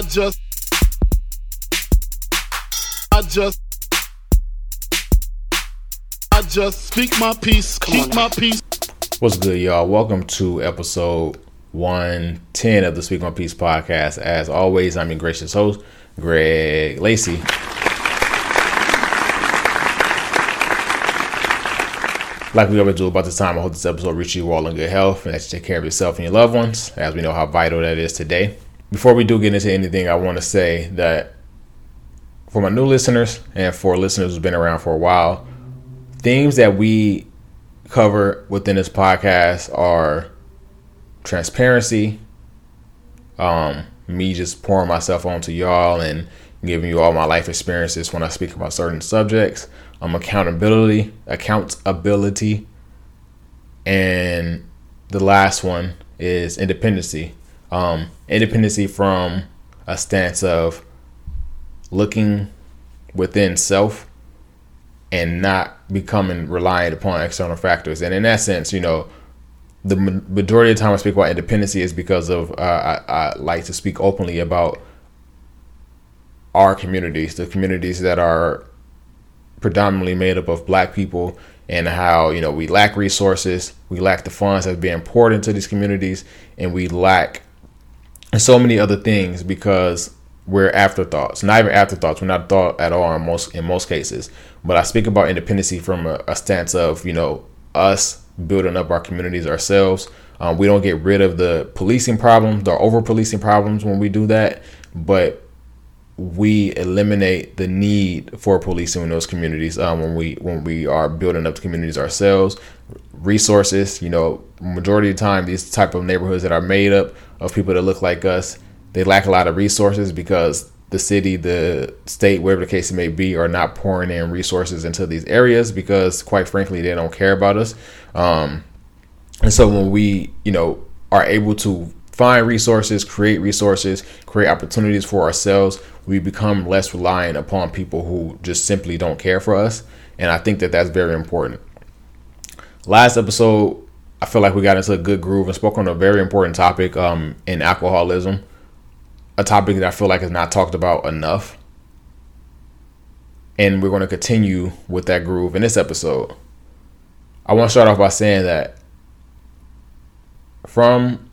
I just speak my peace, keep my peace. What's good, y'all? Welcome to episode 110 of the Speak My Peace podcast. As always, I'm your gracious host, Greg Lacey. Like we always do about this time, I hope this episode reaches you all in good health and that you take care of yourself and your loved ones, as we know how vital that is today. Before we do get into anything, I want to say that for my new listeners and for listeners who've been around for a while, themes that we cover within this podcast are transparency, me just pouring myself onto y'all and giving you all my life experiences when I speak about certain subjects, accountability, and the last one is independency. Independency from a stance of looking within self and not becoming reliant upon external factors. And in that sense, you know, the majority of the time I speak about independency is because of I like to speak openly about our communities, the communities that are predominantly made up of Black people, and how, you know, we lack resources, we lack the funds that would be important to these communities, and we lack so many other things because we're afterthoughts. Not even afterthoughts, we're not thought at all in most cases. But I speak about independency from a stance of, you know, us building up our communities ourselves. We don't get rid of the policing problems, the over policing problems when we do that, but we eliminate the need for policing in those communities when we are building up the communities ourselves. Resources, you know, majority of the time, these type of neighborhoods that are made up of people that look like us, they lack a lot of resources because the city, the state, whatever the case it may be, are not pouring in resources into these areas because, quite frankly, they don't care about us. And so when we, you know, are able to find resources, create opportunities for ourselves, we become less reliant upon people who just simply don't care for us. And I think that that's very important. Last episode, I feel like we got into a good groove and spoke on a very important topic in alcoholism, a topic that I feel like is not talked about enough. And we're going to continue with that groove in this episode. I want to start off by saying that from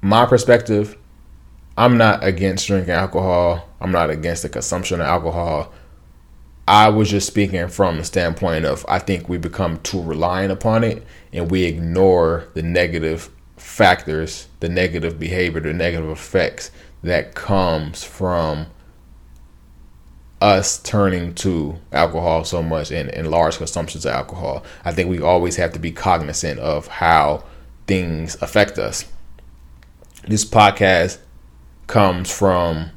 my perspective, I'm not against drinking alcohol. I'm not against the consumption of alcohol. I was just speaking from the standpoint of I think we become too reliant upon it and we ignore the negative factors, the negative behavior, the negative effects that comes from us turning to alcohol so much and large consumptions of alcohol. I think we always have to be cognizant of how things affect us. This podcast comes from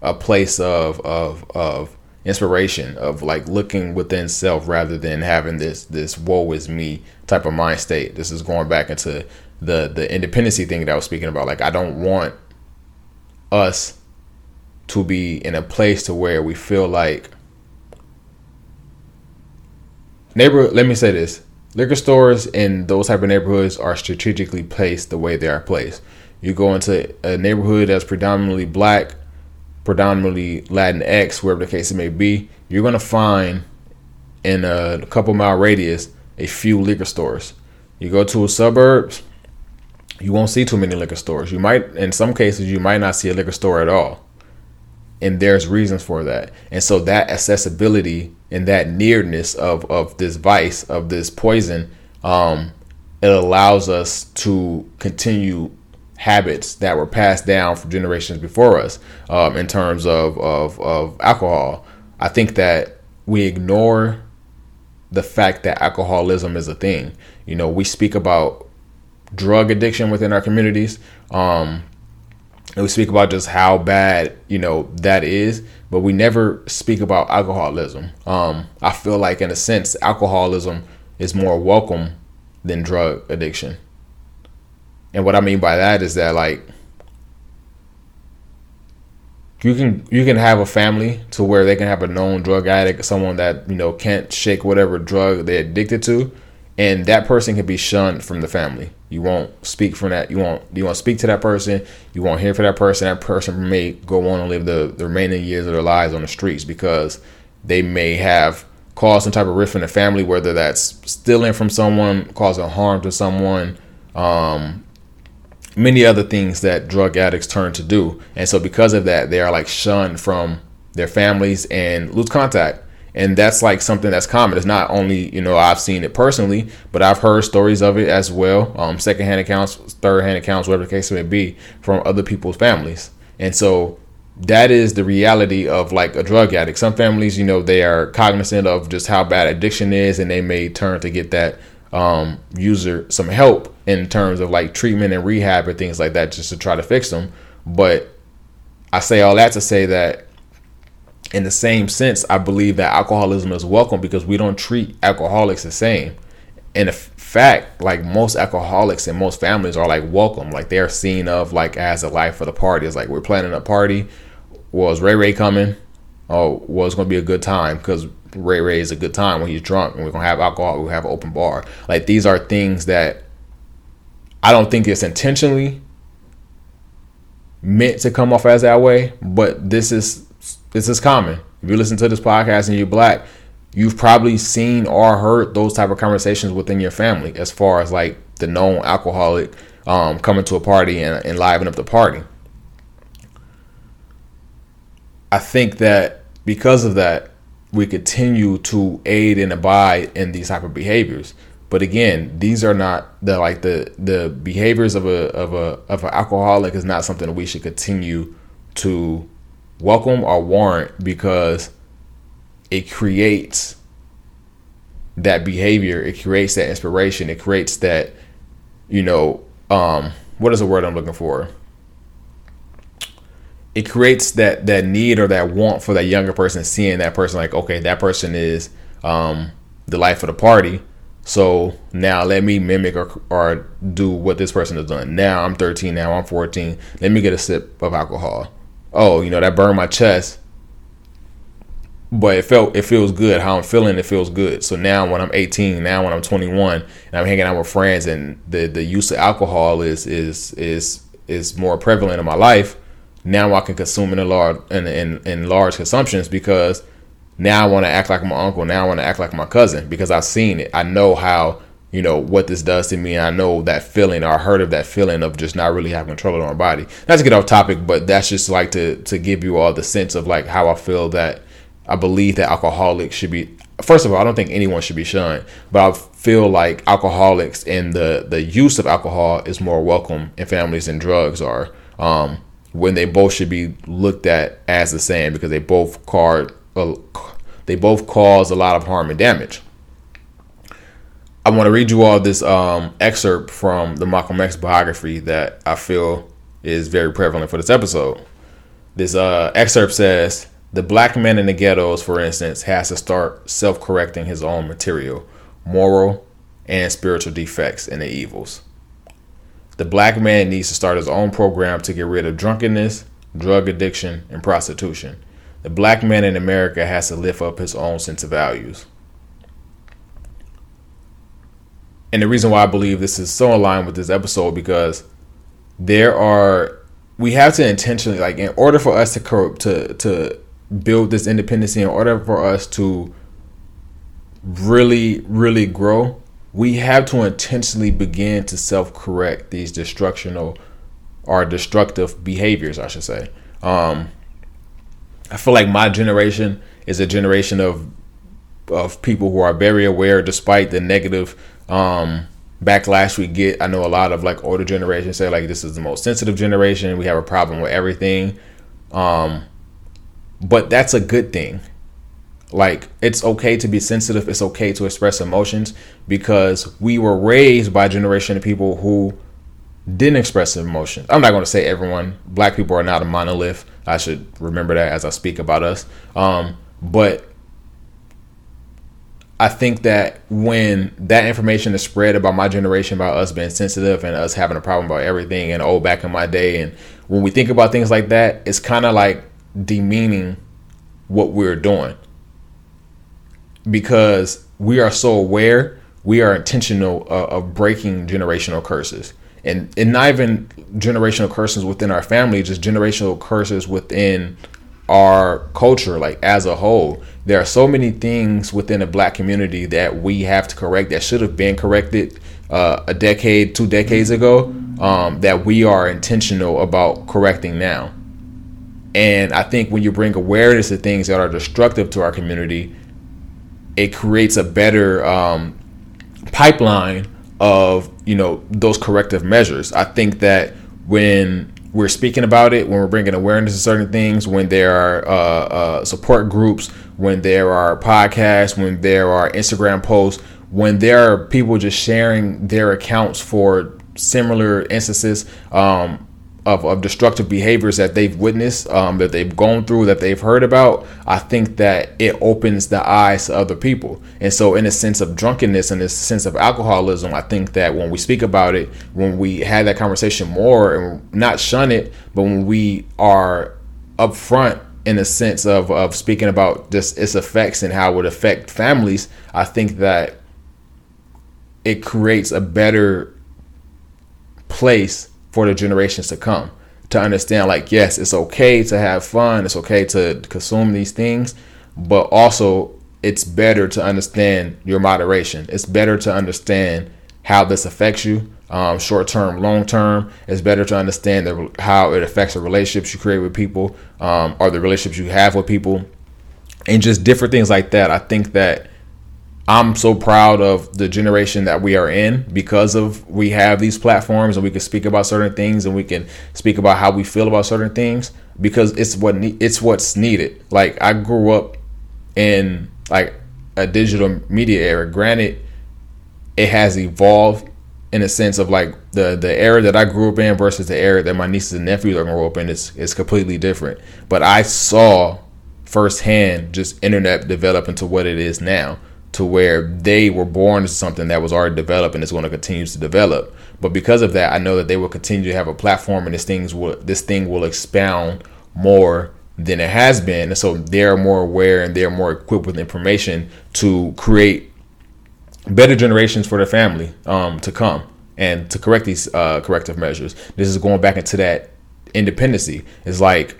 a place of inspiration, of like looking within self rather than having this woe is me type of mind state. This is going back into the independency thing that I was speaking about. Like, I don't want us to be in a place to where we feel like let me say this. Liquor stores in those type of neighborhoods are strategically placed the way they are placed. You go into a neighborhood that's predominantly Black, predominantly Latinx, wherever the case it may be, you're going to find in a couple mile radius a few liquor stores. You go to a suburbs, you won't see too many liquor stores. You might, in some cases, you might not see a liquor store at all. And there's reasons for that. And so that accessibility and that nearness of this vice, of this poison, it allows us to continue habits that were passed down from generations before us in terms of alcohol. I think that we ignore the fact that alcoholism is a thing. You know, we speak about drug addiction within our communities. And we speak about just how bad, you know, that is, but we never speak about alcoholism. I feel like in a sense, alcoholism is more welcome than drug addiction. And what I mean by that is that, like, you can have a family to where they can have a known drug addict, someone that, you know, can't shake whatever drug they're addicted to, And that person can be shunned from the family. You won't speak from that. You won't speak to that person. You won't hear from that person. That person may go on and live the remaining years of their lives on the streets because they may have caused some type of rift in the family, whether that's stealing from someone, causing harm to someone, many other things that drug addicts turn to do. And so because of that, they are like shunned from their families and lose contact. And that's like something that's common. It's not only, I've seen it personally, but I've heard stories of it as well. Secondhand accounts, thirdhand accounts, whatever the case may be, from other people's families. And so that is the reality of like a drug addict. Some families, they are cognizant of just how bad addiction is, and they may turn to get that user some help in terms of like treatment and rehab and things like that, just to try to fix them. But I say all that to say that, in the same sense, I believe that alcoholism is welcome because we don't treat alcoholics the same. And in fact, like most alcoholics and most families are like welcome. Like they are seen of like as the life of the party. It's like we're planning a party. Well, is Ray Ray coming? Oh, well, it's going to be a good time because Ray Ray is a good time when he's drunk, and we're going to have alcohol. We'll have an open bar. Like these are things that I don't think it's intentionally meant to come off as that way. But this is common. If you listen to this podcast and you're Black, you've probably seen or heard those type of conversations within your family as far as like the known alcoholic coming to a party and liven up the party. I think that because of that, we continue to aid and abide in these type of behaviors. But again, these are not the behaviors of an alcoholic is not something that we should continue to welcome or warrant, because it creates that behavior, it creates that inspiration, it creates that, what is the word I'm looking for? It creates that need or that want for that younger person, seeing that person like, okay, that person is the life of the party. So now let me mimic or do what this person has done. Now I'm 13, now I'm 14. Let me get a sip of alcohol. Oh, that burned my chest, but it feels good. How I'm feeling, it feels good. So now when I'm 18, now when I'm 21, and I'm hanging out with friends, and the use of alcohol is more prevalent in my life. Now I can consume in large consumptions because now I want to act like my uncle. Now I want to act like my cousin because I've seen it. I know how, what this does to me. And I know that feeling, or I heard of that feeling of just not really having control over my body. Not to get off topic, but that's just like to give you all the sense of like how I feel that I believe that alcoholics should be. First of all, I don't think anyone should be shunned, but I feel like alcoholics and the use of alcohol is more welcome in families than drugs are, when they both should be looked at as the same, because they both cause a lot of harm and damage. I want to read you all this excerpt from the Malcolm X biography that I feel is very prevalent for this episode. This excerpt says, "The Black man in the ghettos, for instance, has to start self-correcting his own material, moral, and spiritual defects and the evils. The Black man needs to start his own program to get rid of drunkenness, drug addiction, and prostitution. The Black man in America has to lift up his own sense of values." And the reason why I believe this is so in line with this episode, because we have to intentionally, like, in order for us to build this independency, in order for us to really, really grow, we have to intentionally begin to self-correct these destructive behaviors, I should say. I feel like my generation is a generation of people who are very aware, despite the negative backlash we get. I know a lot of like older generations say like this is the most sensitive generation, we have a problem with everything, but that's a good thing. Like, it's okay to be sensitive, it's okay to express emotions, because we were raised by a generation of people who didn't express emotions. I'm not going to say everyone. Black people are not a monolith. I should remember that as I speak about us, but I think that when that information is spread about my generation, about us being sensitive and us having a problem about everything and back in my day, and when we think about things like that, it's kind of like demeaning what we're doing, because we are so aware we are intentional of breaking generational curses. And not even generational curses within our family, just generational curses within our culture, like as a whole. There are so many things within the Black community that we have to correct that should have been corrected a decade, 2 decades ago, that we are intentional about correcting now. And I think when you bring awareness to things that are destructive to our community, it creates a better pipeline of, you know, those corrective measures. I think that when we're speaking about it, when we're bringing awareness to certain things, when there are support groups, when there are podcasts, when there are Instagram posts, when there are people just sharing their accounts for similar instances of destructive behaviors that they've witnessed, that they've gone through, that they've heard about, I think that it opens the eyes to other people. And so in a sense of drunkenness and a sense of alcoholism, I think that when we speak about it, when we have that conversation more and not shun it, but when we are upfront in a sense of speaking about just its effects and how it would affect families, I think that it creates a better place for the generations to come to understand, like, yes, it's okay to have fun, it's okay to consume these things, but also it's better to understand your moderation. It's better to understand how this affects you, short term, long term. It's better to understand how it affects the relationships you create with people, or the relationships you have with people, and just different things like that. I think that I'm so proud of the generation that we are in because of we have these platforms and we can speak about certain things and we can speak about how we feel about certain things because it's what's needed. Like, I grew up in like a digital media era. Granted, it has evolved in a sense of like the era that I grew up in versus the era that my nieces and nephews are going to grow up in is completely different. But I saw firsthand just internet develop into what it is now, to where they were born into something that was already developed and it's going to continue to develop. But because of that, I know that they will continue to have a platform and this thing will expound more than it has been. And so they're more aware and they're more equipped with information to create better generations for their family to come and to correct these corrective measures. This is going back into that independency. It's like,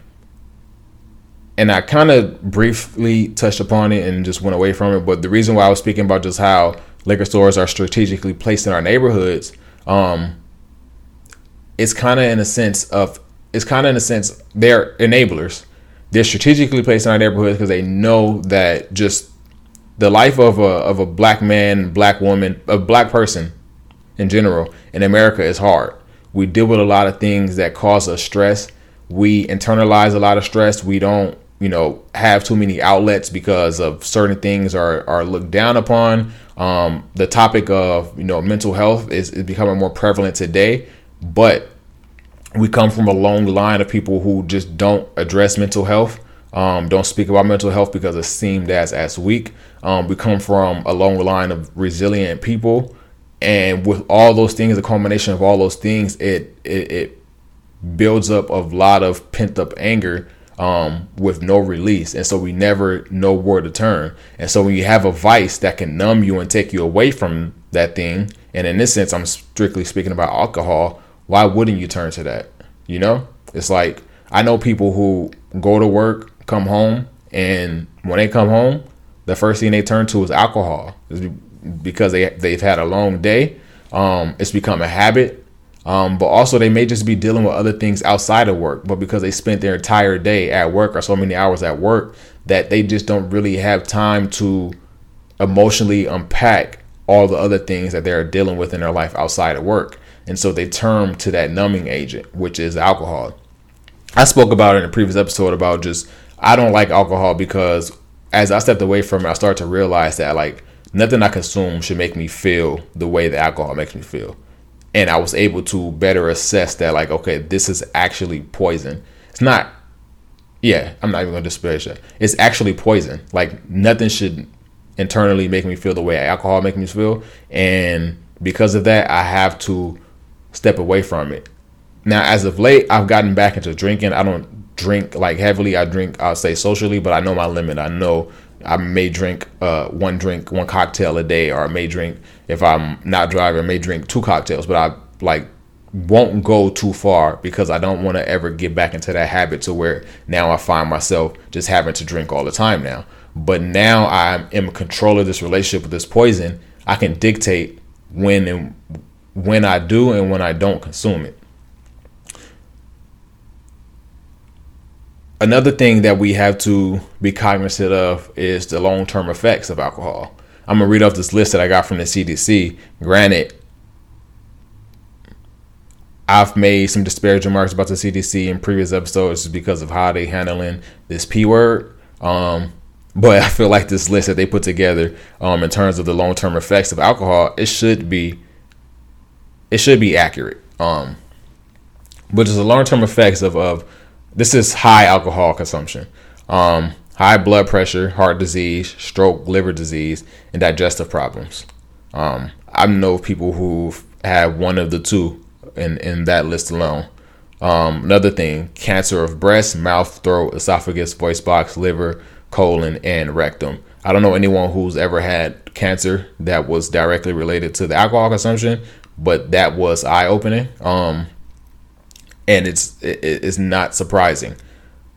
and I kind of briefly touched upon it and just went away from it. But the reason why I was speaking about just how liquor stores are strategically placed in our neighborhoods, it's kind of in a sense they're enablers. They're strategically placed in our neighborhoods because they know that just the life of a Black man, Black woman, a Black person in general in America is hard. We deal with a lot of things that cause us stress. We internalize a lot of stress. We don't, have too many outlets because of certain things are looked down upon. The topic of, mental health is becoming more prevalent today, but we come from a long line of people who just don't address mental health, don't speak about mental health because it's seen as weak. We come from a long line of resilient people, and with all those things, the culmination of all those things, it builds up a lot of pent up anger with no release. And so we never know where to turn. And so when you have a vice that can numb you and take you away from that thing, and in this sense, I'm strictly speaking about alcohol, why wouldn't you turn to that? It's like, I know people who go to work, come home, and when they come home, the first thing they turn to is alcohol. It's because they've had a long day. It's become a habit. But also they may just be dealing with other things outside of work, but because they spent their entire day at work or so many hours at work that they just don't really have time to emotionally unpack all the other things that they're dealing with in their life outside of work. And so they turn to that numbing agent, which is alcohol. I spoke about it in a previous episode about just, I don't like alcohol because as I stepped away from it, I started to realize that like nothing I consume should make me feel the way that alcohol makes me feel. And I was able to better assess that, like, okay, this is actually poison. It's not, I'm not even going to disparage that. It's actually poison. Like, nothing should internally make me feel the way alcohol makes me feel. And because of that, I have to step away from it. Now, as of late, I've gotten back into drinking. I don't drink, like, heavily. I drink, I'll say, socially, but I know my limit. I know I may drink one cocktail a day, or I may drink, if I'm not driving, I may drink 2 cocktails, but I like won't go too far because I don't want to ever get back into that habit to where now I find myself just having to drink all the time now. But now I am in control of this relationship with this poison. I can dictate when I do and when I don't consume it. Another thing that we have to be cognizant of is the long-term effects of alcohol. I'm going to read off this list that I got from the CDC. Granted, I've made some disparaging remarks about the CDC in previous episodes because of how they handling this P word. But I feel like this list that they put together in terms of the long-term effects of alcohol, it should be accurate. But just the long-term effects of this is high alcohol consumption, high blood pressure, heart disease, stroke, liver disease, and digestive problems. I know people who have one of the two in that list alone. Another thing, cancer of breast, mouth, throat, esophagus, voice box, liver, colon, and rectum. I don't know anyone who's ever had cancer that was directly related to the alcohol consumption, but that was eye-opening. And it's not surprising.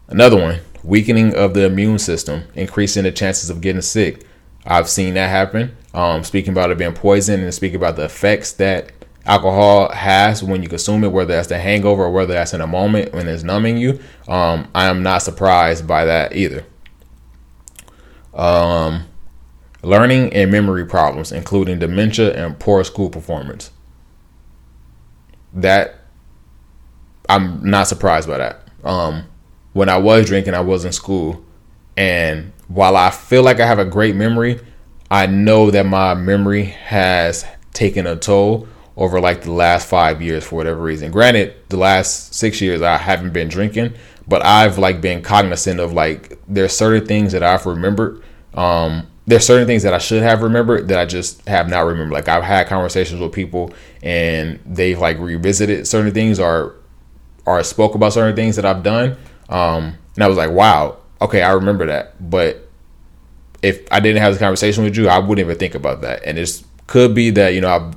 Another one, weakening of the immune system, increasing the chances of getting sick. I've seen that happen. Speaking about it being poison and speaking about the effects that alcohol has when you consume it, whether that's the hangover or whether that's in a moment when it's numbing you. I am not surprised by that either. Learning and memory problems, including dementia and poor school performance. That I'm not surprised by that. When I was drinking, I was in school, and while I feel like I have a great memory, I know that my memory has taken a toll over like the last 5 years for whatever reason. Granted, the last 6 years I haven't been drinking, but I've like been cognizant of like there's certain things that I've remembered. There's certain things that I should have remembered that I just have not remembered. Like I've had conversations with people and they've like revisited certain things or spoke about certain things that I've done. And I was like, wow, okay, I remember that. But if I didn't have this conversation with you, I wouldn't even think about that. And it could be that, you know, I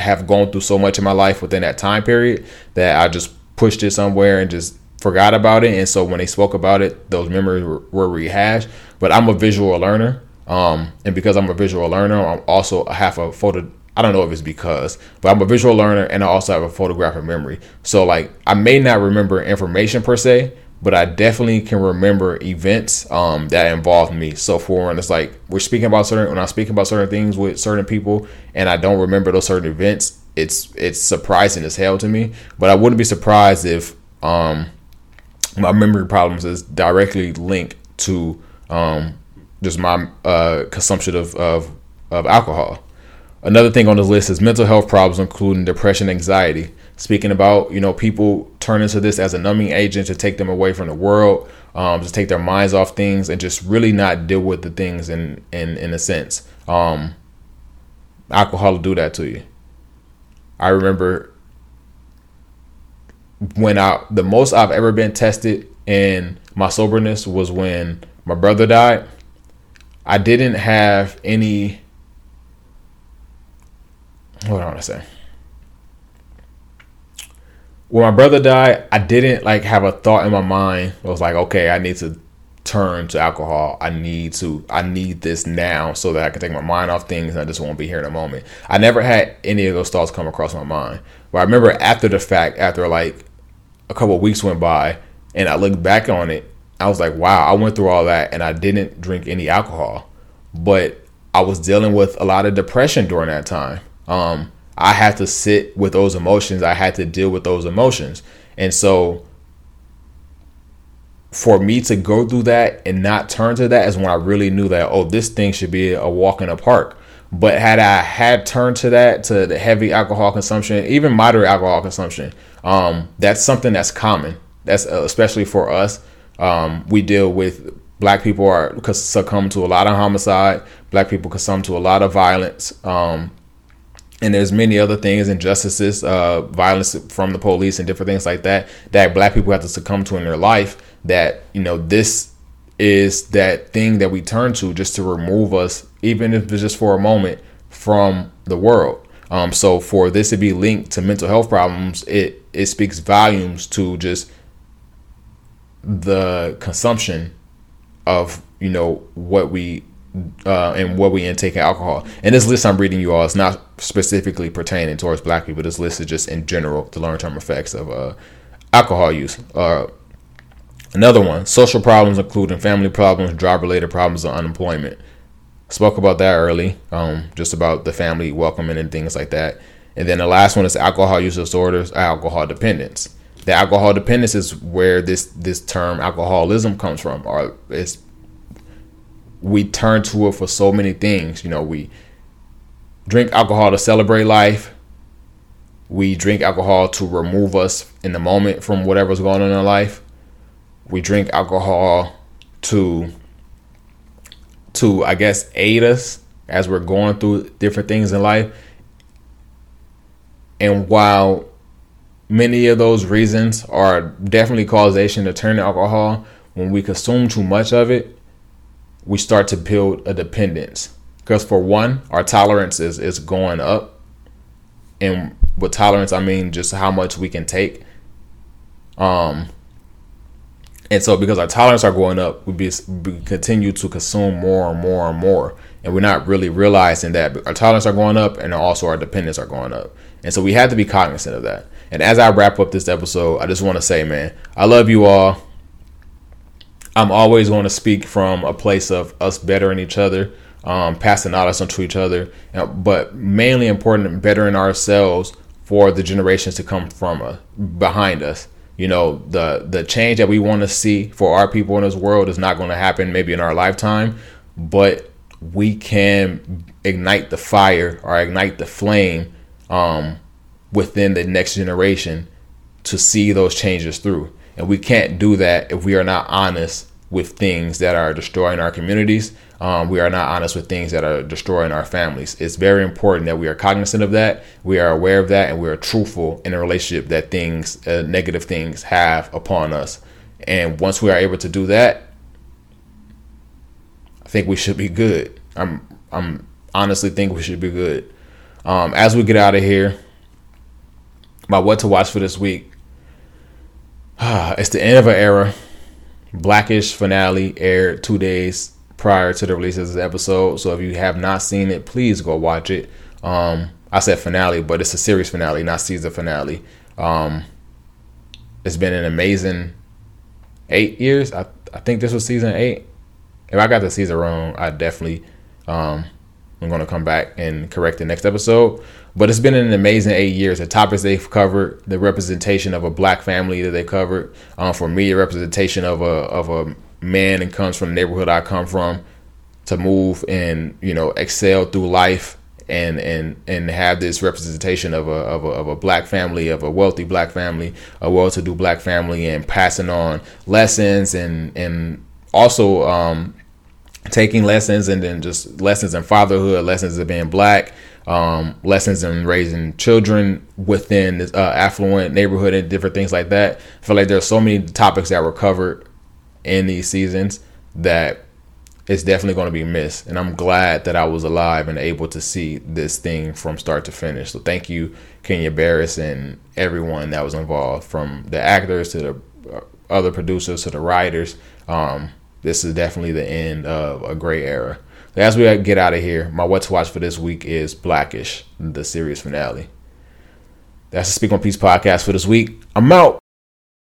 have gone through so much in my life within that time period that I just pushed it somewhere and just forgot about it. And so when they spoke about it, those memories were rehashed. But I'm a visual learner. And because I'm a visual learner, I'm also half a photo. I don't know if it's because, but I'm a visual learner and I also have a photographic memory. So like I may not remember information per se, but I definitely can remember events that involved me. So for when it's like when I speak about certain things with certain people and I don't remember those certain events, it's surprising as hell to me. But I wouldn't be surprised if my memory problems is directly linked to just my consumption of alcohol. Another thing on this list is mental health problems, including depression, anxiety. Speaking about, you know, people turn into this as a numbing agent to take them away from the world, to take their minds off things and just really not deal with the things in a sense. Alcohol will do that to you. I remember when the most I've ever been tested in my soberness was when my brother died. I didn't have any... What do I want to say? When my brother died, I didn't like have a thought in my mind. It was like, okay, I need to turn to alcohol. I need this now so that I can take my mind off things and I just won't be here in a moment. I never had any of those thoughts come across my mind. But I remember after the fact, after like a couple of weeks went by and I looked back on it, I was like, wow, I went through all that and I didn't drink any alcohol. But I was dealing with a lot of depression during that time. I had to sit with those emotions. I had to deal with those emotions. And so for me to go through that and not turn to that is when I really knew that, oh, this thing should be a walk in the park. But had I had turned to that, to the heavy alcohol consumption, even moderate alcohol consumption, that's something that's common. That's especially for us. We deal with Black people succumb to a lot of homicide. Black people succumb to a lot of violence. And there's many other things, injustices, violence from the police and different things like that, that Black people have to succumb to in their life, that, you know, this is that thing that we turn to just to remove us, even if it's just for a moment, from the world. So for this to be linked to mental health problems, it speaks volumes to just the consumption of, you know, what we and what we intake in alcohol. And this list I'm reading you all is not specifically pertaining towards Black people. This list is just in general the long-term effects of alcohol use. Another one, social problems including family problems, job-related problems, and unemployment. Spoke about that early, just about the family welcoming and things like that. And then the last one is alcohol use disorders, alcohol dependence. The alcohol dependence is where this term alcoholism comes from. Or it's, we turn to it for so many things. You know, we drink alcohol to celebrate life. We drink alcohol to remove us in the moment from whatever's going on in our life. We drink alcohol to I guess aid us as we're going through different things in life. And while many of those reasons are definitely causation to turn to alcohol, when we consume too much of it, we start to build a dependence. Because for one, our tolerance is going up. And with tolerance, I mean just how much we can take. And so because our tolerance are going up, we continue to consume more and more and more. And we're not really realizing that our tolerance are going up and also our dependence are going up. And so we have to be cognizant of that. And as I wrap up this episode, I just want to say, man, I love you all. I'm always going to speak from a place of us bettering each other, passing knowledge on to each other, but mainly important, bettering ourselves for the generations to come from us, behind us. You know, the change that we want to see for our people in this world is not going to happen maybe in our lifetime, but we can ignite the fire or ignite the flame within the next generation to see those changes through. And we can't do that if we are not honest with things that are destroying our communities. We are not honest with things that are destroying our families. It's very important that we are cognizant of that, we are aware of that, and we are truthful in the relationship that things, negative things have upon us. And once we are able to do that, I think we should be good. I'm honestly think we should be good. As we get out of here, my what to watch for this week. It's the end of an era. Black-ish finale aired 2 days prior to the release of this episode, so if you have not seen it, please go watch it. I said finale, but it's a series finale, not season finale. It's been an amazing 8 years. I think this was season 8. If I got the season wrong, I definitely I'm going to come back and correct the next episode. But it's been an amazing 8 years. The topics they've covered, the representation of a Black family that they covered. For me, a representation of a man that comes from the neighborhood I come from to move and, you know, excel through life and have this representation of a Black family, of a wealthy Black family, a well-to-do Black family, and passing on lessons and also taking lessons and then just lessons in fatherhood, lessons of being Black, lessons in raising children within this affluent neighborhood and different things like that. I feel like there's so many topics that were covered in these seasons that it's definitely going to be missed. And I'm glad that I was alive and able to see this thing from start to finish. So thank you, Kenya Barris, and everyone that was involved, from the actors to the other producers to the writers. This is definitely the end of a great era. So as we get out of here, my what to watch for this week is Black-ish, the series finale. That's the Speak on Peace podcast for this week. I'm out.